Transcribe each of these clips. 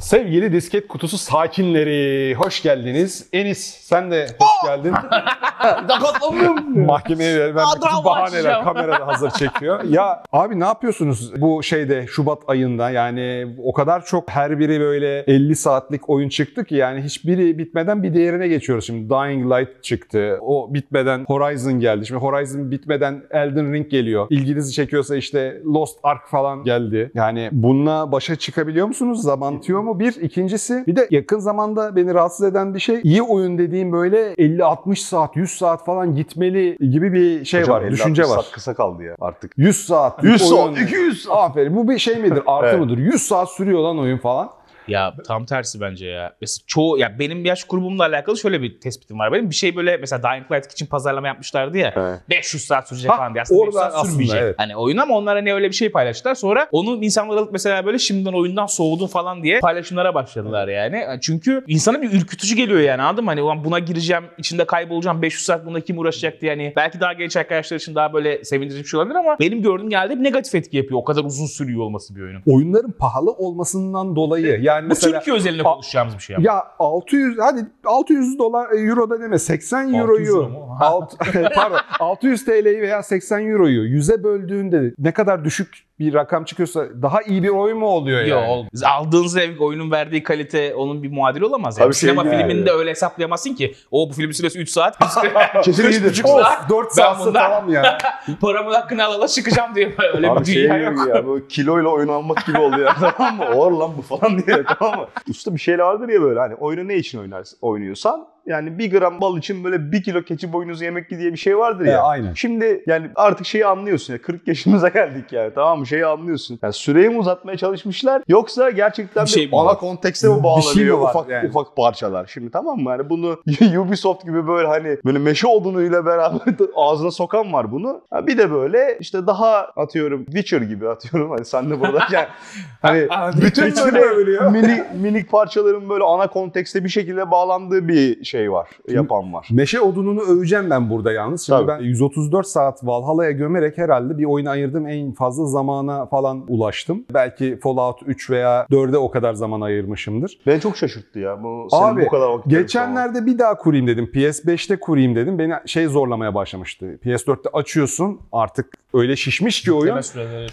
Sevgili disket kutusu sakinleri, hoş geldiniz. Enis, sen de hoş geldin. Mahkemeye vermek için bahaneler, kamerada hazır çekiyor. Ya abi ne yapıyorsunuz bu şeyde, Şubat ayında? Yani o kadar çok, her biri böyle 50 saatlik oyun çıktı ki yani hiçbiri bitmeden bir diğerine geçiyoruz. Şimdi Dying Light çıktı, o bitmeden Horizon geldi. Şimdi Horizon bitmeden Elden Ring geliyor. İlginizi çekiyorsa işte Lost Ark falan geldi. Yani bununla başa çıkabiliyor musunuz? Zaman atıyor mu? Bir. İkincisi, bir de yakın zamanda beni rahatsız eden bir şey, iyi oyun dediğim böyle 50-60 saat, 100 saat falan gitmeli gibi bir şey hocam, var, düşünce var. Kısa kaldı ya artık. 100 saat. 100 saat, 200 saat. Aferin. Bu bir şey midir? Artı evet. Mıdır? 100 saat sürüyor lan oyun falan. Ya tam tersi bence ya. Mesela çoğu, ya benim yaş grubumla alakalı şöyle bir tespitim var benim. Bir şey böyle mesela Dying Light için pazarlama yapmışlardı ya. Evet. 500 saat sürecek falan diye. Aslında 500 saat sürmeyecek. Evet. Hani oyun, ama onlar hani öyle bir şey paylaştılar. Sonra onu insanlar mesela böyle şimdiden oyundan soğudun falan diye paylaşımlara başladılar yani. Çünkü insana bir ürkütücü geliyor yani, anladın mı? Hani ulan buna gireceğim, içinde kaybolacağım, 500 saat buna kim uğraşacak diye. Yani belki daha genç arkadaşlar için daha böyle sevindirici bir şey olabilir ama benim gördüğüm yerde bir negatif etki yapıyor. O kadar uzun sürüyor olması bir oyunun. Oyunların pahalı olmasından dolayı yani. Yani bu mesela, Türkiye özelinde konuşacağımız bir şey ama. Ya 600, hadi 600 dolar, euro da deme, 80 euroyu, 600 TL'yi veya 80 euroyu 100'e böldüğünde ne kadar düşük bir rakam çıkıyorsa daha iyi bir oyun mu oluyor yani? Yok, aldığınız ev, oyunun verdiği kalite onun bir muadili olamaz yani. Tabii sinema şey filminde yani. Öyle hesaplayamazsın ki. O bu film süresi 3 saat, 3,5 saat, 4 saat falan yani. Paramın hakkını ala çıkacağım diye öyle abi bir dünya şey yok. Ya, bu kiloyla oyun almak gibi oluyor. Tamam mı? Or lan bu falan diye. Tamam mı? Usta bir şeyler vardır ya böyle hani, oyunu ne için oynuyorsan. Yani bir gram bal için böyle bir kilo keçi boynuzu yemek diye bir şey vardır ya. Aynen. Şimdi yani artık şeyi anlıyorsun ya, 40 yaşımıza geldik yani, tamam mı, şeyi anlıyorsun. Yani süreyi mi uzatmaya çalışmışlar yoksa gerçekten bir şey ana kontekste mi bağlanıyor şey mi ufak yani. Ufak parçalar. Şimdi tamam mı, yani bunu Ubisoft gibi böyle hani böyle meşe odunuyla beraber ağzına sokan var bunu. Yani bir de böyle işte daha atıyorum Witcher gibi, atıyorum hani sen de burada yani hani bütün böyle minik parçaların böyle ana kontekste bir şekilde bağlandığı bir şey var, yapan var. Meşe odununu öveceğim ben burada yalnız. Şimdi ben 134 saat Valhalla'ya gömerek herhalde bir oyuna ayırdım. En fazla zamana falan ulaştım. Belki Fallout 3 veya 4'e o kadar zaman ayırmışımdır. Beni çok şaşırttı ya. Bu, abi, bu kadar vakit geçenlerde bir daha kurayım dedim. PS5'te kurayım dedim. Beni şey zorlamaya başlamıştı. PS4'te açıyorsun artık, öyle şişmiş ki oyun.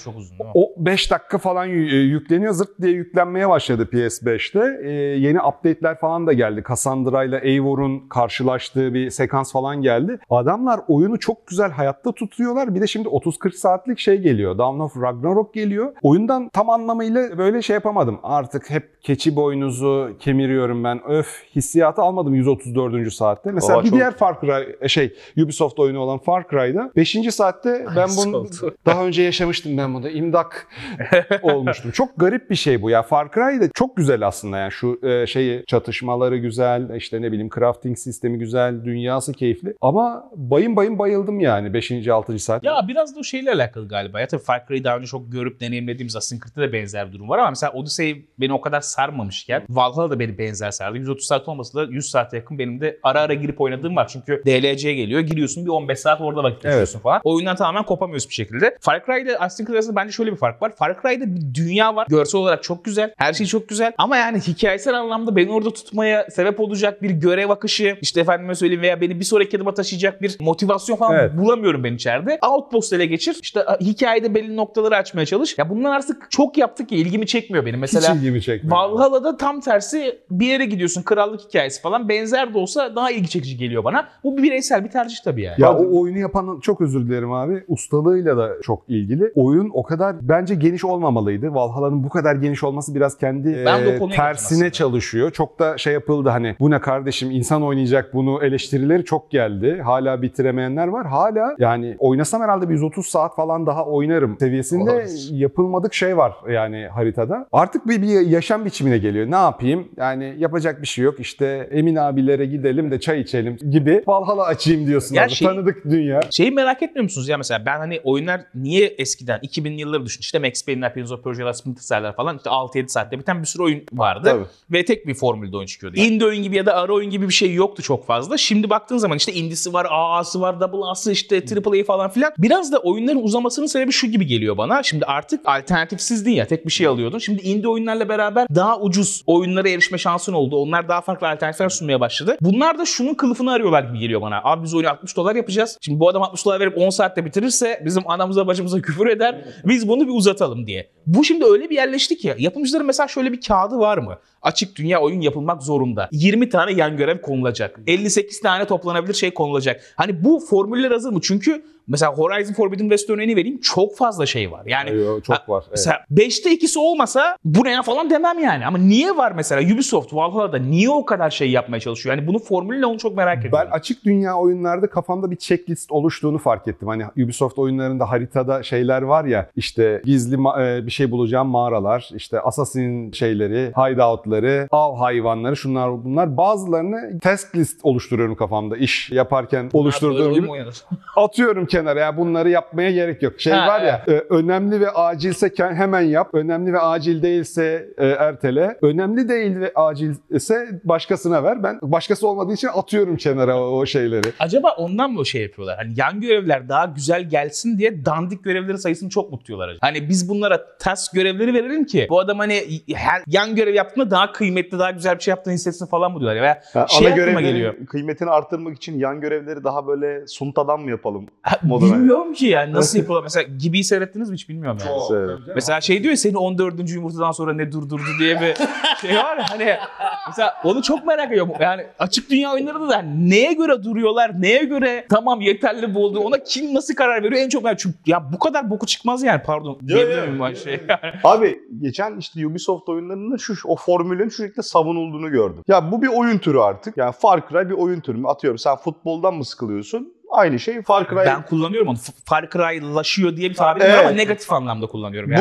Çok uzun, değil mi? O 5 dakika falan yükleniyor. Zırt diye yüklenmeye başladı PS5'te. Yeni update'ler falan da geldi. Cassandra ile Evor'un karşılaştığı bir sekans falan geldi. Adamlar oyunu çok güzel hayatta tutuyorlar. Bir de şimdi 30-40 saatlik şey geliyor. Dawn of Ragnarok geliyor. Oyundan tam anlamıyla böyle şey yapamadım. Artık hep keçi boynuzu kemiriyorum ben. Öf hissiyatı almadım 134. saatte. Mesela bir diğer Far Cry, Ubisoft oyunu olan Far Cry'da 5. saatte ben bunu daha önce yaşamıştım, ben burada imdak olmuştum. Çok garip bir şey bu ya. Far Cry de çok güzel aslında yani, şu şeyi, çatışmaları güzel, işte ne bileyim crafting sistemi güzel, dünyası keyifli. Ama bayıldım yani 5. 6. saat. Ya biraz da o şeyle alakalı galiba. Ya tabii Far Cry'ı daha önce çok görüp deneyimlediğimiz, Assassin's Creed'de de benzer bir durum var ama mesela Odyssey beni o kadar sarmamışken Valhalla da beni benzer sardı. 130 saat olmasa da 100 saate yakın benim de ara ara girip oynadığım var. Çünkü DLC'ye geliyor, giriyorsun bir 15 saat orada vakit geçiriyorsun falan. Oyundan tamamen kopamıyorsun bir şekilde. Far Cry'de Assassin's Creed arasında bence şöyle bir fark var. Far Cry'de bir dünya var. Görsel olarak çok güzel. Her şey çok güzel. Ama yani hikayesel anlamda beni orada tutmaya sebep olacak bir görev akışı, işte efendime söyleyeyim, veya beni bir sonraki adıma taşıyacak bir motivasyon falan bulamıyorum ben içeride. Outpost ele geçir. İşte hikayede belli noktaları açmaya çalış. Ya bunlar artık çok yaptık ya, ilgimi çekmiyor benim. Mesela hiç ilgimi çekmiyor. Valhalla'da tam tersi, bir yere gidiyorsun, krallık hikayesi falan benzer de olsa daha ilgi çekici geliyor bana. Bu bireysel bir tercih tabii yani. Ya o oyunu yapan, çok özür dilerim abi, ustalık ile de çok ilgili. Oyun o kadar bence geniş olmamalıydı. Valhalla'nın bu kadar geniş olması biraz kendi tersine çalışıyor. Çok da şey yapıldı hani, bu ne kardeşim, insan oynayacak bunu eleştirileri çok geldi. Hala bitiremeyenler var. Hala yani oynasam herhalde bir 130 saat falan daha oynarım seviyesinde yapılmadık şey var yani haritada. Artık bir yaşam biçimine geliyor. Ne yapayım? Yani yapacak bir şey yok. İşte Emin abilere gidelim de çay içelim gibi Valhalla açayım diyorsun. Tanıdık dünya. Şeyi merak etmiyor musunuz? Ya mesela ben hani hani oyunlar niye eskiden 2000'li yılları düşün. İşte Max Payne'ler, Prince of Persia'lar, Splinter Cell'ler falan işte 6-7 saatte biten bir sürü oyun vardı. Tabii. Ve tek bir formülde oyun çıkıyordu. Yani. Indie oyun gibi ya da ara oyun gibi bir şey yoktu çok fazla. Şimdi baktığın zaman işte indisi var, AA'sı var, AA'sı işte AAA falan filan. Biraz da oyunların uzamasının sebebi şu gibi geliyor bana. Şimdi artık alternatifsizdin ya, tek bir şey alıyordun. Şimdi indie oyunlarla beraber daha ucuz oyunlara erişme şansın oldu. Onlar daha farklı alternatifler sunmaya başladı. Bunlar da şunun kılıfını arıyorlar gibi geliyor bana. Abi biz oyunu $60 yapacağız. Şimdi bu adam $60 verip 10 saatte bitirirse bizim anamıza bacımıza küfür eder. Biz bunu bir uzatalım diye. Bu şimdi öyle bir yerleşti ki yapımcıların mesela şöyle bir kağıdı var mı? Açık dünya oyun yapılmak zorunda. 20 tane yan görev konulacak. 58 tane toplanabilir şey konulacak. Hani bu formüller hazır mı? Çünkü mesela Horizon Forbidden West örneğini vereyim. Çok fazla şey var. Yani yo, çok var. Mesela 5'te 2'si olmasa bu ne falan demem yani. Ama niye var mesela Ubisoft Valhalla'da niye o kadar şey yapmaya çalışıyor? Yani bunun formülü ne onu çok merak ediyorum. Ben açık dünya oyunlarda kafamda bir checklist oluştuğunu fark ettim. Hani Ubisoft oyunlarında haritada şeyler var ya, işte gizli bir şey bulacağım mağaralar, işte assassin şeyleri, hideoutları, av hayvanları, şunlar bunlar. Bazılarını task list oluşturuyorum kafamda. İş yaparken oluşturduğum gibi. Atıyorum kenara, ya bunları yapmaya gerek yok. Şey var ya, önemli ve acilse hemen yap. Önemli ve acil değilse ertele. Önemli değil ve acilse başkasına ver. Ben başkası olmadığı için atıyorum kenara o şeyleri. Acaba ondan mı o şey yapıyorlar? Hani yan görevler daha güzel gelsin diye dandik görevleri sayısını çok mu tutuyorlar acaba? Hani biz bunlara task görevleri verelim ki bu adam hani her yan görev yaptığında daha kıymetli, daha güzel bir şey yaptığını hissetsin falan mı diyorlar? Veya şey aklıma geliyor. Kıymetini artırmak için yan görevleri daha böyle suntadan mı yapalım? Bilmiyorum ki yani nasıl yapılır. Mesela Gibi'yi seyrettiniz mi hiç bilmiyorum yani. Mesela şey diyor ya, seni 14. yumurtadan sonra ne durdurdu diye bir şey var ya, hani mesela onu çok merak ediyorum. Yani açık dünya oyunları da hani neye göre duruyorlar, neye göre tamam yeterli bu oldu, ona kim nasıl karar veriyor en çok merak ediyorum. Ya bu kadar boku çıkmaz yani, pardon. Abi geçen işte Ubisoft oyunlarında o formülün sürekli savunulduğunu gördüm. Ya bu bir oyun türü artık. Yani Far Cry bir oyun türü mü? Atıyorum sen futboldan mı sıkılıyorsun? Aynı şey Far Cry. Ben kullanıyorum onu. Far Cry'laşıyor diye bir tabir var ama negatif anlamda kullanıyorum.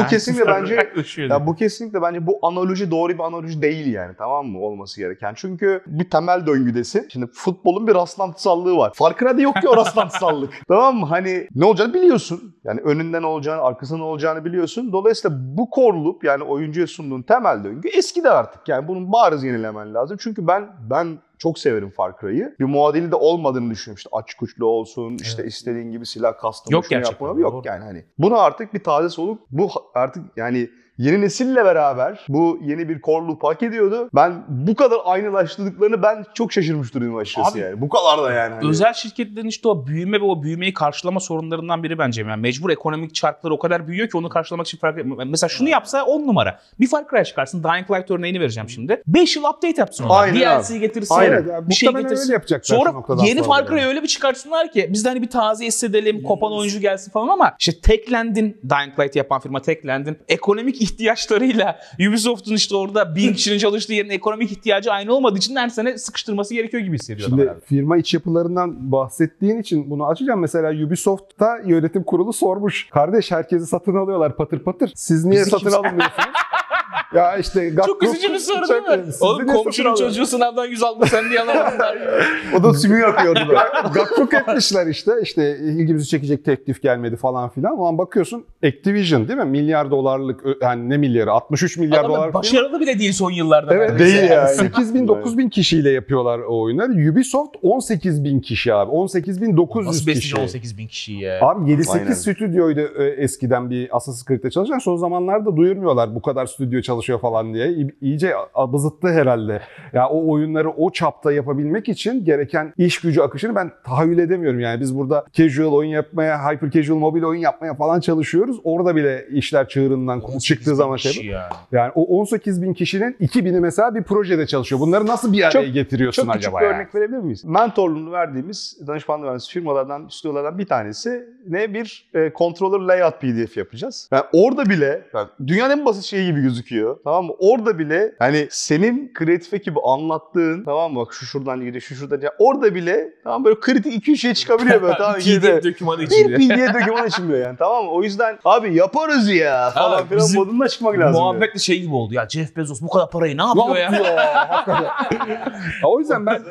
Bu kesinlikle bence bu analoji doğru bir analoji değil yani, tamam mı? Olması gereken. Çünkü bir temel döngüdesin. Şimdi futbolun bir rastlantısallığı var. Far Cry'de yok ki o rastlantısallık. Tamam mı? Hani ne olacağını biliyorsun. Yani önünden olacağını, arkasından olacağını biliyorsun. Dolayısıyla bu core loop, yani oyuncuya sunduğun temel döngü eskide artık. Yani bunun bariz yenilemen lazım. Çünkü ben çok severim Far Cry'ı. Bir muadili de olmadığını düşünüyorum. İşte aç güçlü olsun, evet. İşte istediğin gibi silah kastımı şunu yapmam. Yok doğru. Yani hani. Buna artık bir tazesi olup bu artık yani yeni nesille beraber bu yeni bir core loop hak ediyordu. Ben bu kadar aynılaştırdıklarını ben çok şaşırmış duruyum açıkçası. Abi, yani. Bu kadar da yani. Hani. Özel şirketlerin işte o büyüme ve o büyümeyi karşılama sorunlarından biri bence. Yani mecbur ekonomik çarkları o kadar büyüyor ki onu karşılamak için fark etmiyor. Mesela şunu yapsa 10 numara. Bir Far Cry çıkarsın. Dying Light örneğini vereceğim şimdi. 5 yıl update yapsın ona. DLC getirsin. Aynen. Yani, bir şey getirsin. Sonra yeni Far Cry'ı öyle bir çıkartsınlar ki biz de hani bir taze hissedelim. Kopan oyuncu gelsin falan ama işte teklendin. Dying Light yapan firma teklendin. Ekonomik ihtiyaçlarıyla Ubisoft'un işte orada 1000 kişinin çalıştığı yerin ekonomik ihtiyacı aynı olmadığı için her sene sıkıştırması gerekiyor gibi hissediyorum. Şimdi firma iç yapılarından bahsettiğin için bunu açacağım. Mesela Ubisoft'ta yönetim kurulu sormuş. Kardeş herkesi satın alıyorlar patır patır. Siz niye satın almıyorsunuz? Ya işte çok üzücü bir soru değil mi? Oğlum komşunun çocuğu sınavdan 100 aldı, sen niye alamadın? O da sümüğü yapıyordu da. Gakkuk etmişler işte. İşte ilgimizi çekecek teklif gelmedi falan filan. O an bakıyorsun Activision değil mi? Milyar dolarlık, yani ne milyarı? 63 milyar adamın dolar. Başarılı bile değil son yıllarda. Evet değil yani. 8.000-9.000 kişiyle yapıyorlar o oyunları. Ubisoft 18.000 kişi abi. 18.900 kişi. 18.000 kişi ya. Abi 7-8 stüdyoydu eskiden bir Assassin's Creed'de çalışan. Son zamanlarda duyurmuyorlar bu kadar stüdyo çalışıyor falan diye. İyice abızıttı herhalde. Ya yani o oyunları o çapta yapabilmek için gereken iş gücü akışını ben tahayyül edemiyorum. Yani biz burada casual oyun yapmaya, hyper casual mobile oyun yapmaya falan çalışıyoruz. Orada bile işler çığırından çıktığı zaman şey. Yani o 18.000 kişinin 2.000'i mesela bir projede çalışıyor. Bunları nasıl bir araya getiriyorsun acaba? Çok küçük bir örnek verebilir miyiz? Mentorluğunu verdiğimiz danışmanlık verdiğimiz firmalardan, stüdyolardan bir tanesi ne bir controller layout PDF yapacağız. Yani orada bile dünyanın en basit şeyi gibi gözüküyor. geliyor. Tamam mı? Orada bile hani senin kreatife gibi anlattığın, tamam mı? Bak şu şuradan gidiyor, şu şuradan gidiyor. Orada bile tamam böyle kritik 2-3'e çıkabiliyor böyle. Tamam, bir döküman içiliyor. Bir döküman içiliyor yani, tamam mı? O yüzden abi yaparız ya falan abi, filan modundan çıkmak lazım. Muhabbetle yani. Şey gibi oldu ya, Jeff Bezos bu kadar parayı ne yapıyor ya? Hakikaten. O yüzden ben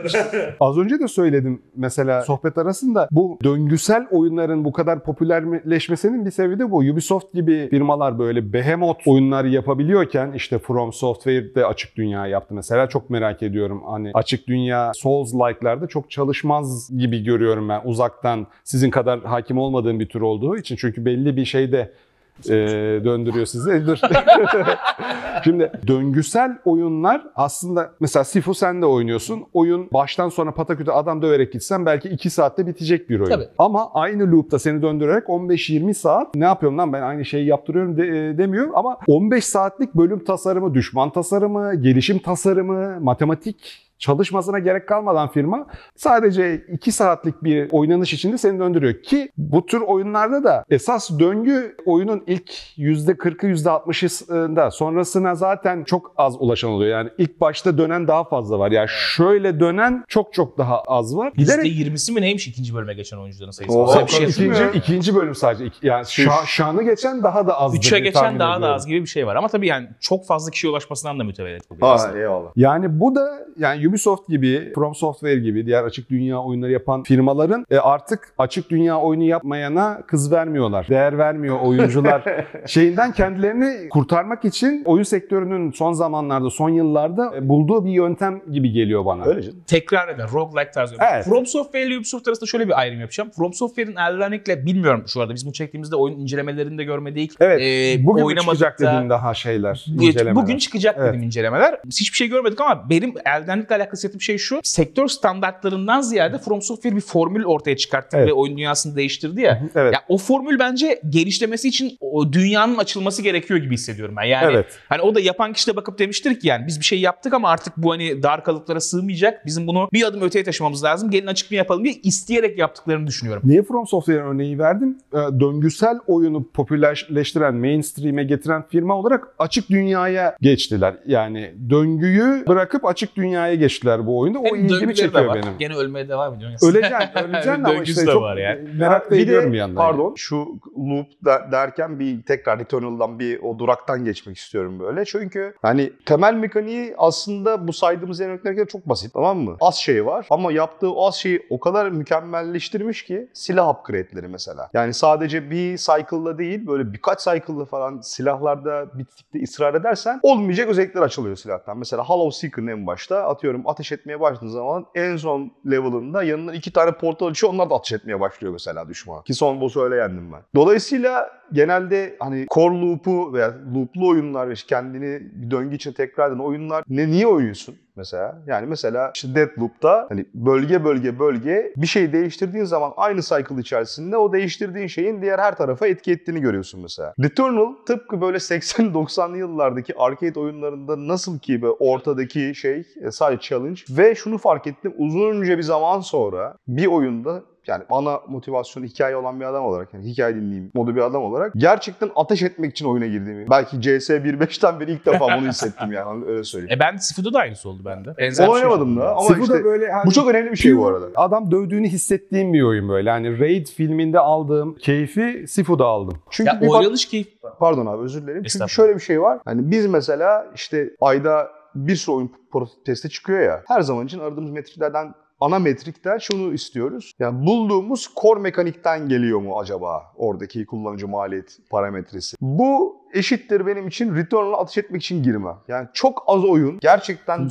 az önce de söyledim mesela sohbet arasında, bu döngüsel oyunların bu kadar popülerleşmesinin bir sebebi de bu. Ubisoft gibi firmalar böyle behemoth oyunlar yapabiliyorken, işte From Software de açık dünya yaptı mesela, çok merak ediyorum. Hani açık dünya Souls-like'larda çok çalışmaz gibi görüyorum ben uzaktan, sizin kadar hakim olmadığım bir tür olduğu için. Çünkü belli bir şeyde döndürüyor sizi. Dur. Şimdi döngüsel oyunlar aslında, mesela Sifu sen de oynuyorsun. Oyun baştan sona pataküte adam döverek gitsen belki 2 saatte bitecek bir oyun. Tabii. Ama aynı loop'ta seni döndürerek 15-20 saat ne yapıyorum lan ben, aynı şeyi yaptırıyorum demiyor. Ama 15 saatlik bölüm tasarımı, düşman tasarımı, gelişim tasarımı, matematik çalışmasına gerek kalmadan firma sadece 2 saatlik bir oynanış içinde seni döndürüyor. Ki bu tür oyunlarda da esas döngü oyunun ilk %40'ı %60'ında, sonrasına zaten çok az ulaşan oluyor. Yani ilk başta dönen daha fazla var. Yani şöyle dönen çok daha az var. Giderek... %20'si mi neymiş ikinci bölüme geçen oyuncuların sayısı? O şey ikinci bölüm sadece. Yani şanı geçen daha da azdır. 3'e geçen daha da az gibi bir şey var. Ama tabii yani çok fazla kişiye ulaşmasından da mütevellit oluyor. Eyvallah. Yani bu da yani Ubisoft gibi, From Software gibi diğer açık dünya oyunları yapan firmaların artık açık dünya oyunu yapmayana kız vermiyorlar. Değer vermiyor oyuncular şeyinden kendilerini kurtarmak için oyun sektörünün son zamanlarda, son yıllarda bulduğu bir yöntem gibi geliyor bana. Öyle canım. Tekrar eden roguelike tarzı. Evet. From Software ile Ubisoft arasında şöyle bir ayrım yapacağım. From Software'in Elden Ring'le, bilmiyorum şu arada biz bunu çektiğimizde oyun incelemelerinde görmedik. Evet. Bugün çıkacak dediğim daha şeyler. Bugün çıkacak dedim incelemeler. Hiçbir şey görmedik ama benim Elden Ring'le alakası ettiğim şey şu. Sektör standartlarından ziyade From Software bir formül ortaya çıkarttı ve oyun dünyasını değiştirdi ya. Evet. Ya o formül bence genişlemesi için o dünyanın açılması gerekiyor gibi hissediyorum ben. Yani hani o da yapan kişi de bakıp demiştir ki yani biz bir şey yaptık ama artık bu hani dar kalıplara sığmayacak. Bizim bunu bir adım öteye taşımamız lazım. Gelin açık mı yapalım diye isteyerek yaptıklarını düşünüyorum. Niye From Software örneği verdim? Döngüsel oyunu popülerleştiren, mainstream'e getiren firma olarak açık dünyaya geçtiler. Yani döngüyü bırakıp açık dünyaya geçtiler bu oyunda. O ilgimi çekiyor benim. Gene ölmeye devam ediyor. Öleceksin ama işte çok var yani. Merak da ediyorum bir yandan. Pardon. Şu loop derken bir tekrar Returnal'dan bir o duraktan geçmek istiyorum böyle. Çünkü hani temel mekaniği aslında bu saydığımız yenilikler çok basit, tamam mı? Az şey var ama yaptığı az şeyi o kadar mükemmelleştirmiş ki silah upgrade'leri mesela. Yani sadece bir cycle'la değil böyle birkaç cycle'la falan silahlarda bittikte ısrar edersen olmayacak özellikler açılıyor silahtan. Mesela Hollow Seeker'ın en başta atıyorum ateş etmeye başladığın zaman en son level'ında yanından 2 tane portal açıyor, onlar da ateş etmeye başlıyor mesela düşman. Ki son boss'u öyle yendim ben. Dolayısıyla genelde hani core loop'u veya loop'lu oyunlar ve işte kendini bir döngü için tekrar eden oyunlar niye oynuyorsun? Mesela yani mesela işte Deathloop'ta hani bölge bir şey değiştirdiğin zaman aynı cycle içerisinde o değiştirdiğin şeyin diğer her tarafa etki ettiğini görüyorsun mesela. Returnal tıpkı böyle 80-90'lı yıllardaki arcade oyunlarında nasıl ki böyle ortadaki şey sadece challenge ve şunu fark ettim uzunca bir zaman sonra bir oyunda, yani ana motivasyonu hikaye olan bir adam olarak, yani hikaye dinleyeyim modu bir adam olarak gerçekten ateş etmek için oyuna girdiğimi, belki CS 1.5'ten beri ilk defa bunu hissettim yani, öyle söyleyeyim. Ben Sifu'da da aynısı oldu bende. Benzer oynamadım da ama işte, böyle hani, bu çok önemli bir şey bu arada. Adam dövdüğünü hissettiğim bir oyun böyle. Yani Raid filminde aldığım keyfi Sifu'da aldım. Çünkü ya, oynanış keyif. Pardon abi, özür dilerim. Çünkü şöyle bir şey var. Hani biz mesela işte ayda bir sürü oyun teste çıkıyor ya. Her zaman için aradığımız metriklerden ana metrikten şunu istiyoruz. Yani bulduğumuz core mekanikten geliyor mu acaba oradaki kullanıcı maliyet parametresi? Bu eşittir benim için Returnal'a ateş etmek için girme. Yani çok az oyun gerçekten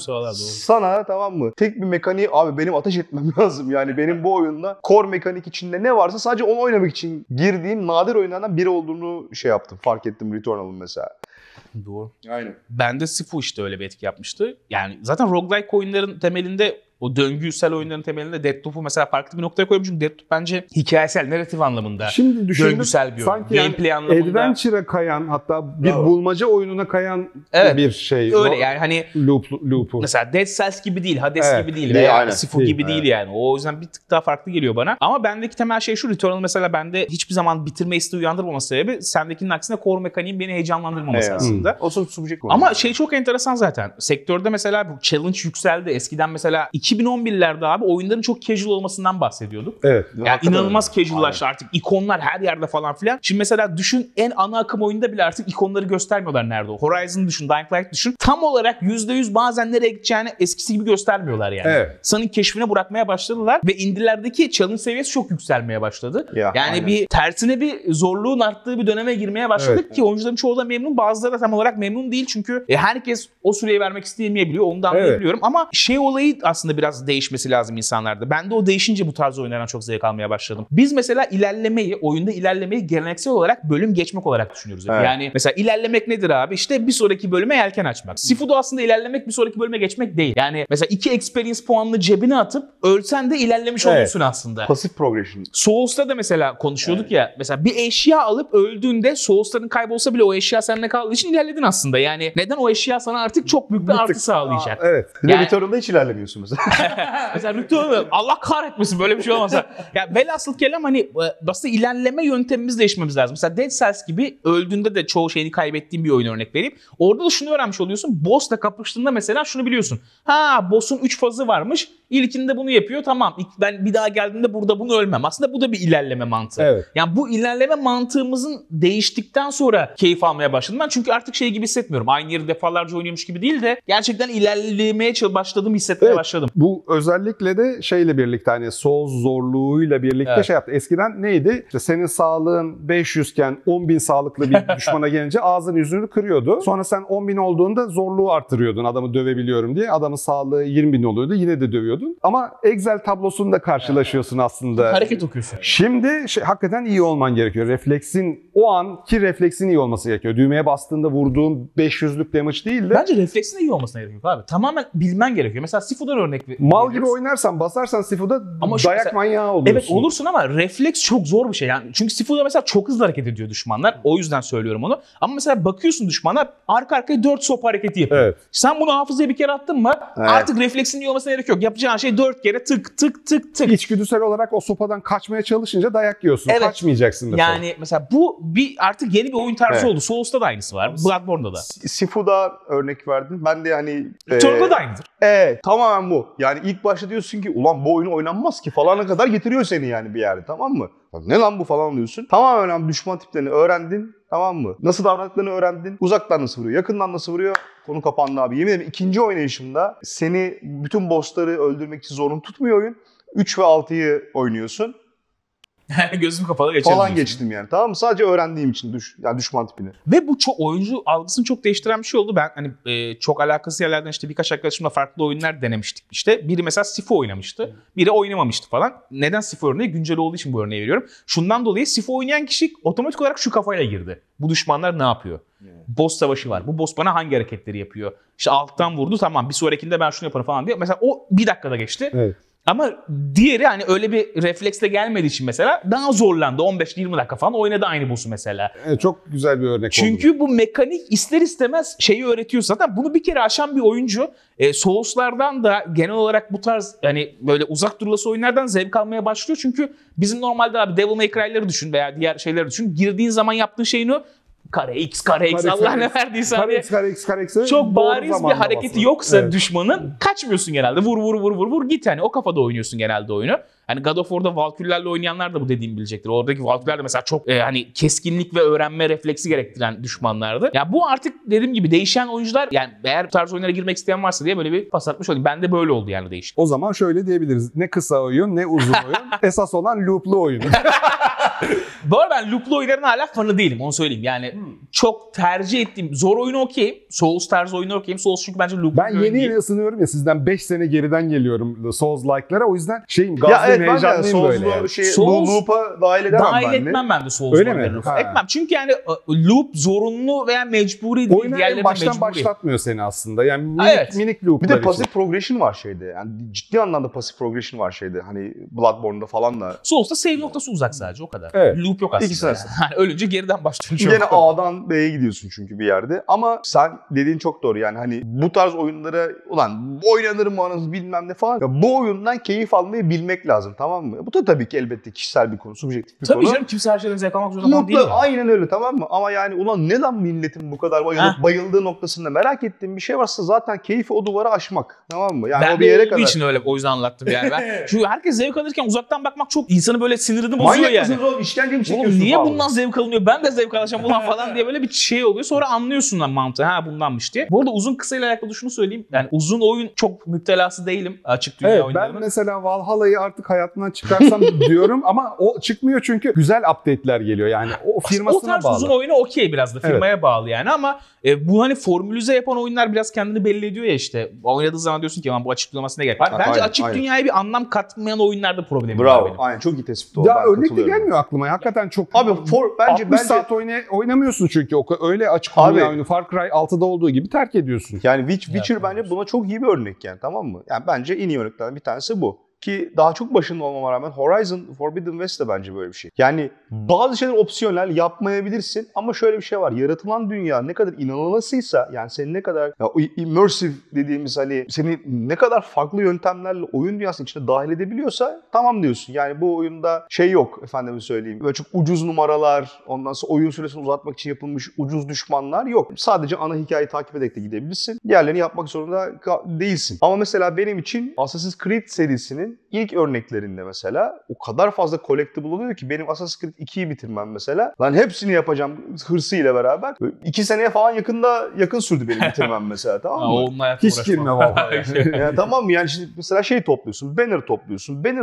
sana, tamam mı, tek bir mekaniği abi benim ateş etmem lazım. Yani benim bu oyunda core mekanik içinde ne varsa sadece onu oynamak için girdiğim nadir oyunlardan biri olduğunu şey yaptım. Fark ettim Returnal'ın mesela. Doğru. Aynen. Bende Sifu işte öyle bir etki yapmıştı. Yani zaten roguelike oyunların temelinde o döngüsel oyunların temelinde Deathloop'u mesela farklı bir noktaya koymuş. Çünkü Deathloop bence hikayesel, narratif anlamında şimdi düşündüm, döngüsel bir oyun. Sanki gameplay yani anlamında. Adventure'a kayan, hatta bir bulmaca oyununa kayan bir şey. Öyle yani hani loop'u. Mesela Dead Cells gibi değil, Hades gibi değil veya Sifu gibi değil yani. O yüzden bir tık daha farklı geliyor bana. Ama bendeki temel şey şu: Returnal mesela bende hiçbir zaman bitirme isteği uyandırmaması sebebi, sendekinin aksine core mekaniğin beni heyecanlandırmaması aslında. O subjektif. Ama şey çok enteresan zaten. Sektörde mesela bu challenge yükseldi. Eskiden mesela 2011'lerde abi oyunların çok casual olmasından bahsediyorduk. Evet. Yani inanılmaz casuallaştı artık. İkonlar her yerde falan filan. Şimdi mesela düşün, en ana akım oyunda bile artık ikonları göstermiyorlar nerede o. Horizon düşün, Dying Light düşün. Tam olarak %100 bazen nereye gideceğini eskisi gibi göstermiyorlar yani. Evet. Sanın keşfine bırakmaya başladılar ve indilerdeki challenge seviyesi çok yükselmeye başladı. Ya, yani bir tersine bir zorluğun arttığı bir döneme girmeye başladık ki oyuncuların çoğu da memnun. Bazıları da tam olarak memnun değil çünkü herkes o süreyi vermek isteyemeyebiliyor. Onu da anlayabiliyorum ama şey olayı aslında biraz değişmesi lazım insanlarda. Ben de o değişince bu tarz oyunlardan çok zevk almaya başladım. Biz mesela ilerlemeyi, oyunda ilerlemeyi geleneksel olarak bölüm geçmek olarak düşünüyoruz. Evet. Yani mesela ilerlemek nedir abi? İşte bir sonraki bölüme yelken açmak. Sifu'da aslında ilerlemek bir sonraki bölüme geçmek değil. Yani mesela 2 experience puanını cebine atıp ölsen de ilerlemiş olursun aslında. Pasif progression. Souls'ta da mesela konuşuyorduk ya. Mesela bir eşya alıp öldüğünde Souls'ların kaybolsa bile o eşya seninle kaldığı için ilerledin aslında. Yani neden o eşya sana artık çok büyük bir artı sağlayacak. Evet. Yani Returnal'da hiç ilerlemiyorsun mesela. Mesela Returnal, Allah kahretmesin böyle bir şey olmasa. Ya velhasıl kelam hani aslında ilerleme yöntemimiz değişmemiz lazım. Mesela Dead Cells gibi öldüğünde de çoğu şeyini kaybettiğim bir oyun örnek vereyim. Orada da şunu öğrenmiş oluyorsun. Boss'la kapıştığında mesela şunu biliyorsun. Ha, boss'un 3 fazı varmış. İlkinde bunu yapıyor. Tamam, ben bir daha geldiğimde burada bunu ölmem. Aslında bu da bir ilerleme mantığı. Evet. Yani bu ilerleme mantığımızın değiştikten sonra keyif almaya başladım ben. Çünkü artık şey gibi hissetmiyorum. Aynı yeri defalarca oynuyormuş gibi değil de gerçekten ilerlemeye başladığımı hissetmeye başladım. Bu özellikle de şeyle birlikte, hani Souls zorluğuyla birlikte şey yaptı. Eskiden neydi? İşte senin sağlığın 500 iken 10.000 sağlıklı bir düşmana gelince ağzını yüzünü kırıyordu. Sonra sen 10.000 olduğunda zorluğu artırıyordun adamı dövebiliyorum diye. Adamın sağlığı 20.000 oluyordu. Yine de dövüyordun. Ama Excel tablosunda karşılaşıyorsun aslında. Hareket okuyorsun. Şimdi hakikaten iyi olman gerekiyor. Refleksin, o anki refleksin iyi olması gerekiyor. Düğmeye bastığında vurduğun 500'lük damage değil de. Bence refleksin iyi olmasına gerek yok abi. Tamamen bilmen gerekiyor. Mesela Sifu'dan örnek veriyoruz. Mal gibi oynarsan, basarsan Sifu'da dayak manyağı olursun. Evet olursun ama refleks çok zor bir şey. Yani çünkü Sifu'da mesela çok hızlı hareket ediyor düşmanlar. O yüzden söylüyorum onu. Ama mesela bakıyorsun düşmana arka arkaya 4 sopa hareketi yapıyor. Evet. Sen bunu hafızaya bir kere attın mı artık refleksin iyi olmasına gerek yok. Yapacağın şey 4 kere tık tık tık tık. İçgüdüsel olarak o sopadan kaçmaya çalışınca dayak yiyorsun. Evet. Kaçmayacaksın mesela. Yani mesela bu bir artık yeni bir oyun tarzı oldu. Souls'ta da aynısı var. Bloodborne'da da. Sifu'da örnek verdin. Ben de hani Returnal'da da aynıdır. Tamamen bu. Yani ilk başta diyorsun ki ulan bu oyunu oynanmaz ki falana kadar getiriyor seni yani bir yerde, tamam mı? Ne lan bu falan diyorsun. Tamamen önemli düşman tiplerini öğrendin, tamam mı? Nasıl davrandıklarını öğrendin. Uzaktan nasıl vuruyor, yakından nasıl vuruyor. Konu kapandı abi. Yemin ederim ikinci oynayışımda seni bütün bossları öldürmek için zorun tutmuyor oyun. 3 ve 6'yı oynuyorsun. Gözüm kapalı geçerim. Falan geçtim yani, tamam mı? Sadece öğrendiğim için yani düşman tipini. Ve bu çok oyuncu algısını çok değiştiren bir şey oldu. Ben hani çok alakasız yerlerden işte birkaç arkadaşımla farklı oyunlar denemiştik işte. Biri mesela Sifu oynamıştı. Biri oynamamıştı falan. Neden Sifu örneği? Güncel olduğu için bu örneği veriyorum. Şundan dolayı Sifu oynayan kişi otomatik olarak şu kafayla girdi. Bu düşmanlar ne yapıyor? Boss savaşı var. Bu boss bana hangi hareketleri yapıyor? İşte alttan vurdu, tamam bir sonrakinde ben şunu yaparım falan diye. Mesela o bir dakikada geçti. Evet. Ama diğeri hani öyle bir refleksle gelmediği için mesela daha zorlandı. 15-20 dakika falan oynadı aynı boss'u mesela. Çok güzel bir örnek oldu. Çünkü bu mekanik ister istemez şeyi öğretiyor zaten. Bunu bir kere aşan bir oyuncu Souls'lardan da genel olarak bu tarz hani böyle uzak durulası oyunlardan zevk almaya başlıyor. Çünkü bizim normalde abi Devil May Cry'leri düşün veya diğer şeyleri düşün. Girdiğin zaman yaptığın şeyin o kare x Allah ne verdiyse kare x çok bariz bir hareketi yoksa düşmanın kaçmıyorsun genelde, vur git, hani o kafada oynuyorsun genelde oyunu. Hani God of War'da Valkürlerle oynayanlar da bu dediğimi bilecektir. Oradaki Valkürler de mesela çok hani keskinlik ve öğrenme refleksi gerektiren düşmanlardı. Ya bu artık dediğim gibi değişen oyuncular, yani eğer bu tarz oyunlara girmek isteyen varsa diye böyle bir pas atmış olayım. Bende böyle oldu yani değişik. O zaman şöyle diyebiliriz. Ne kısa oyun ne uzun oyun. Esas olan loop'lu oyun. Bu arada ben loop'lu oyunların hala fanı değilim, onu söyleyeyim. Yani çok tercih ettiğim zor oyunu okuyayım. Souls tarzı oyunu okuyayım. Souls çünkü bence loop. Ben yeni yeni ısınıyorum ya, sizden 5 sene geriden geliyorum Souls-like'lara. O yüzden şeyim, gazlayım, evet, heyecanlıyım böyle. Yani. Şey, Souls loop'a dahil edemem ben de. Dahil etmem ben de Souls'ları. Etmem. Çünkü yani loop zorunlu veya mecburi değil. Oyunu baştan başlatmıyor seni aslında. Yani minik, evet, minik loop'lar. Bir de pasif progression var şeyde. Yani ciddi anlamda pasif progression var şeyde. Hani Bloodborne'da falan da. Souls'ta save noktası uzak sadece, o kadar. Evet. Loop yok aslında. İkisi arasında. Yani ölünce geriden başlıyorsun. Gene A'dan B'ye gidiyorsun çünkü bir yerde. Ama sen dediğin çok doğru yani, hani bu tarz oyunlara ulan oynanır mı anasını bilmem ne falan. Ya bu oyundan keyif almayı bilmek lazım, tamam mı? Bu da tabii ki elbette kişisel bir konu, subjektif bir tabii konu. Tabii canım, kimse her şeyden zevk almak zorunda değil mi? Aynen öyle, tamam mı? Ama yani ulan ne lan milletin bu kadar bayıldığı noktasında merak ettiğim bir şey varsa zaten keyfi o duvara aşmak, tamam mı? Yani ben o bir yere kadar. Ben için öyle, o yüzden anlattım yani ben. Şu herkes zevk alırken uzaktan bakmak çok insanı böyle sinirini bozuyor yani. Manyak mısınız oğlum, işkence mi çekiyorsun? Niye falan bundan zevk alınıyor? Ben de zevk alacağım ulan falan diye böyle bir şey oluyor. Sonra anlıyorsun lan mantığı, ha bundanmış diye. Bu arada uzun kısayla alakalı şunu söyleyeyim. Yani uzun oyun çok müptelası değilim açık dünya oyunlarına. Evet, ben mesela Valhalla'yı artık hayatından çıkarsam diyorum ama o çıkmıyor çünkü güzel update'ler geliyor yani. O firmasına bağlı. O tarz bağlı uzun oyunu okey, biraz da firmaya bağlı yani ama bu hani formülüze yapan oyunlar biraz kendini belli ediyor ya işte. Oynadığı zaman diyorsun ki bu açıklaması ne gerek? Bence aynen, dünyaya bir anlam katmayan oyunlarda problemi var benim. Bravo. Aynen, çok iyi tespit oldu. Ya örnek de gelmiyor aklıma. Hakikaten çok. Abi bence saat oynamıyorsun çünkü öyle açık dünya oyunu Far Cry 6'da olduğu gibi terk ediyorsun. Yani Witcher bence buna çok iyi bir örnek yani, tamam mı? Yani bence en iyi örneklerden bir tanesi bu. Ki daha çok başında olmama rağmen Horizon Forbidden West de bence böyle bir şey. Yani bazı şeyler opsiyonel, yapmayabilirsin ama şöyle bir şey var. Yaratılan dünya ne kadar inanılmasıysa, yani seni ne kadar immersive dediğimiz hani seni ne kadar farklı yöntemlerle oyun dünyasının içine dahil edebiliyorsa tamam diyorsun. Yani bu oyunda şey yok, efendime söyleyeyim. Böyle çok ucuz numaralar, ondan sonra oyun süresini uzatmak için yapılmış ucuz düşmanlar yok. Sadece ana hikayeyi takip ederek de gidebilirsin. Diğerlerini yapmak zorunda değilsin. Ama mesela benim için Assassin's Creed serisinin İlk örneklerinde mesela o kadar fazla collectible oluyor ki benim Assassin's Creed 2'yi bitirmem mesela. Lan hepsini yapacağım hırsıyla beraber. 2 seneye falan yakın sürdü benim bitirmem mesela, tamam mı? Hiç girme vallahi. Yani, tamam mı? Yani şimdi mesela şey topluyorsun, banner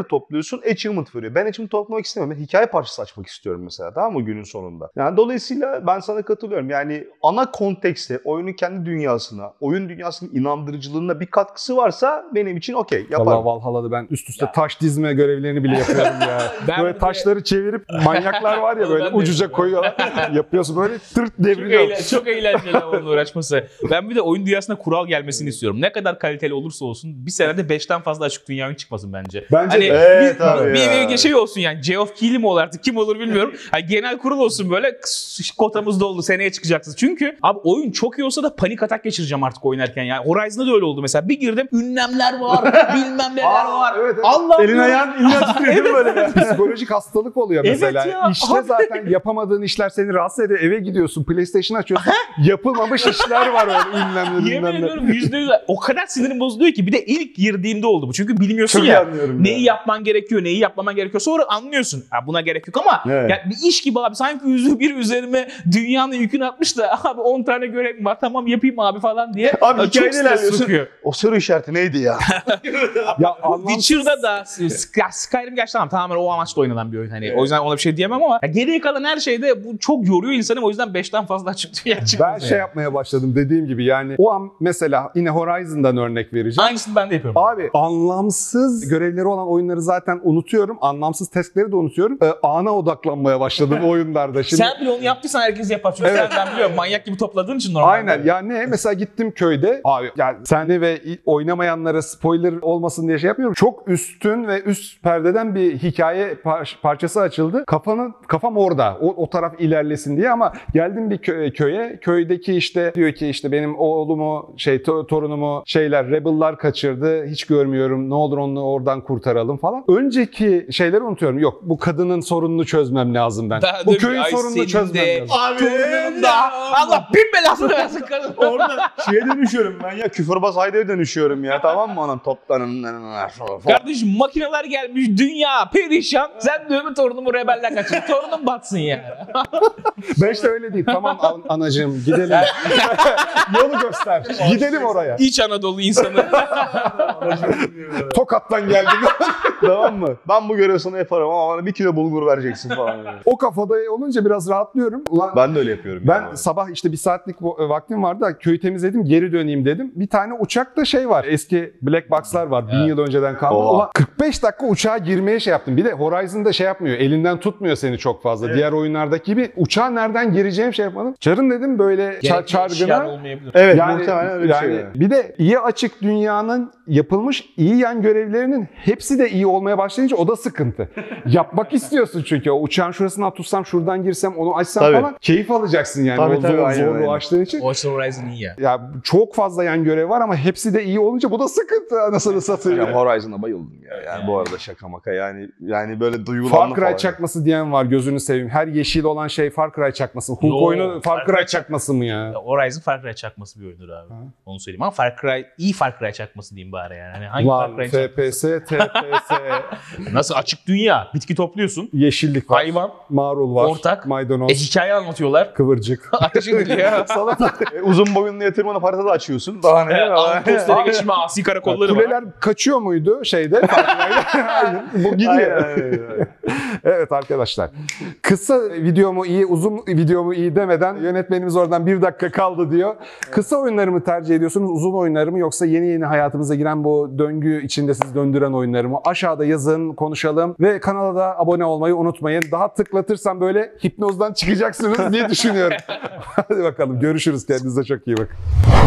topluyorsun, achievement veriyor. Ben achievement toplamak istemiyorum. Ben hikaye parçası açmak istiyorum mesela, tamam mı, günün sonunda. Yani dolayısıyla ben sana katılıyorum. Yani ana kontekste oyunun kendi dünyasına, oyun dünyasının inandırıcılığına bir katkısı varsa benim için okey. Yaparım. Valhalla'da ben üst üste taş dizme görevlerini bile yapıyorum ya. Böyle taşları çevirip manyaklar var ya böyle ucuca koyuyorlar. Yapıyorsun böyle tırt devriliyor. Çok eğlenceli onunla uğraşması. Ben bir de oyun dünyasına kural gelmesini istiyorum. Ne kadar kaliteli olursa olsun bir senede 5'ten fazla açık dünyanın çıkmasın bence. Bence hani bir şey olsun yani, Geoff Keighley mi olur artık, kim olur bilmiyorum. Yani genel kurul olsun böyle, kotamız doldu, seneye çıkacaksınız. Çünkü abi oyun çok iyi olsa da panik atak geçireceğim artık oynarken yani. Horizon'da da öyle oldu mesela. Bir girdim, ünlemler var, bilmem neler var. Evet. Allah elin ayağın illa titriyor böyle. Psikolojik hastalık oluyor mesela. Evet ya, İşte zaten yapamadığın işler seni rahatsız ediyor. Eve gidiyorsun, PlayStation açıyorsun. Yapılmamış işler var öyle ünlemler. Yemin ediyorum %100 o kadar sinirim bozuluyor ki. Bir de ilk girdiğimde oldu bu. Çünkü bilmiyorsun çok ya. Neyi yapman gerekiyor, neyi yapmaman gerekiyor. Sonra anlıyorsun. Ha, buna gerek yok ama yani bir iş gibi abi. Sanki %1 üzerime dünyanın yükünü atmış da abi 10 tane görev var. Tamam yapayım abi falan diye. Abi çok stres sokuyor. O soru işareti neydi ya? Ya Witcher'da da Skyrim gerçekten tamamen o amaçla oynanan bir oyun. Hani o yüzden ona bir şey diyemem ama geriye kalan her şeyde bu çok yoruyor insanı. O yüzden 5'ten fazla çıktı. Ben şey yapmaya başladım dediğim gibi yani. O an mesela yine Horizon'dan örnek vereceğim. Aynısını ben de yapıyorum. Abi anlamsız görevleri olan oyunları zaten unutuyorum. Anlamsız taskleri de unutuyorum. Ana odaklanmaya başladım oyunlarda. Şimdi sen bile onu yaptıysan herkes yapar. Çünkü ben biliyorum. Manyak gibi topladığın için normalde. Aynen. Yani mesela gittim köyde. Abi yani seni ve oynamayanlara spoiler olmasın diye şey yapmıyorum. Çok üstün ve üst perdeden bir hikaye parçası açıldı. Kafam orada. O taraf ilerlesin diye ama geldim bir köye. Köydeki işte diyor ki işte benim oğlumu, torunumu rebel'lar kaçırdı. Hiç görmüyorum. Ne olur onu oradan kurtaralım falan. Önceki şeyleri unutuyorum. Yok, bu kadının sorununu çözmem lazım ben. Bu köyün sorununu çözmem lazım. Abi Allah bin belasını versin kadın. Orada şeye dönüşüyorum ben ya. Küfürbaz Haydar'a dönüşüyorum ya. Tamam mı? Anam toplanın. Kardeşim makineler gelmiş, dünya perişan. Sen de öbür torunumu rebeller kaçır. Torunum batsın yani. Ben işte öyle değil. Tamam anacığım gidelim. Yolu göster. Gidelim oraya. İç Anadolu insanı. Tokat'tan geldim. Tamam mı? Ben bu görevi sana yaparım ama bana 1 kilo bulgur vereceksin falan. Yani. O kafada olunca biraz rahatlıyorum. Ulan, ben de öyle yapıyorum. Ben yani. Sabah işte 1 saatlik vaktim vardı. Köyü temizledim, geri döneyim dedim. Bir tane uçakta şey var. Eski black box'lar var. Evet. 1000 yıl önceden kaldı. Ulan 45 dakika uçağa girmeye şey yaptım. Bir de Horizon'da şey yapmıyor. Elinden tutmuyor seni çok fazla. Evet. Diğer oyunlardaki gibi uçağa nereden gireceğim şey yapmadım. Çarın dedim böyle çargına. Evet yani, muhtemelen öyle yani, bir şey. Yani. Bir de iyi açık dünyanın yapılmış iyi yan görevlerinin hepsi de iyi olmaya başlayınca o da sıkıntı. Yapmak istiyorsun çünkü. O uçağın şurasından tutsam, şuradan girsem, onu açsam tabii. falan. Keyif alacaksın yani. Tabii, zorluğu açtığın için. O Horizon iyi ya. Ya çok fazla yan görev var ama hepsi de iyi olunca bu da sıkıntı. Anasını satayım. Ya Horizon'a bayıldım ya. Yani bu arada şaka maka yani böyle duygulanma. Far Cry çakması diyen var, gözünü seveyim. Her yeşil olan şey Far Cry çakması. Hulk oyunu Far Cry çakması mı ya? Horizon Far Cry çakması bir oyundur abi. Ha. Onu söyleyeyim ama Far Cry iyi Far Cry çakması diyeyim bari yani. Hani hangi Far Cry FPS, TPS. Nasıl açık dünya? Bitki topluyorsun. Yeşillik var. Hayvan. Marul var. Ortak. Maydanoz. Hikaye anlatıyorlar. Kıvırcık. Açık ya. Uzun boyunlu yatırmanı haritada açıyorsun. Daha ne? Postere geçirme asi karakolları var. Kuleler kaçıyor muydu şeyde? Bu gidiyor. Aynen. Evet arkadaşlar. Kısa video mu iyi, uzun video mu iyi demeden yönetmenimiz oradan 1 dakika kaldı diyor. Evet. Kısa oyunları mı tercih ediyorsunuz, uzun oyunları mı, yoksa yeni hayatımıza giren bu döngü içinde sizi döndüren oyunları mı? Aşağıda yazın, konuşalım ve kanala da abone olmayı unutmayın. Daha tıklatırsam böyle hipnozdan çıkacaksınız diye düşünüyorum. Hadi bakalım görüşürüz. Kendinize çok iyi bakın.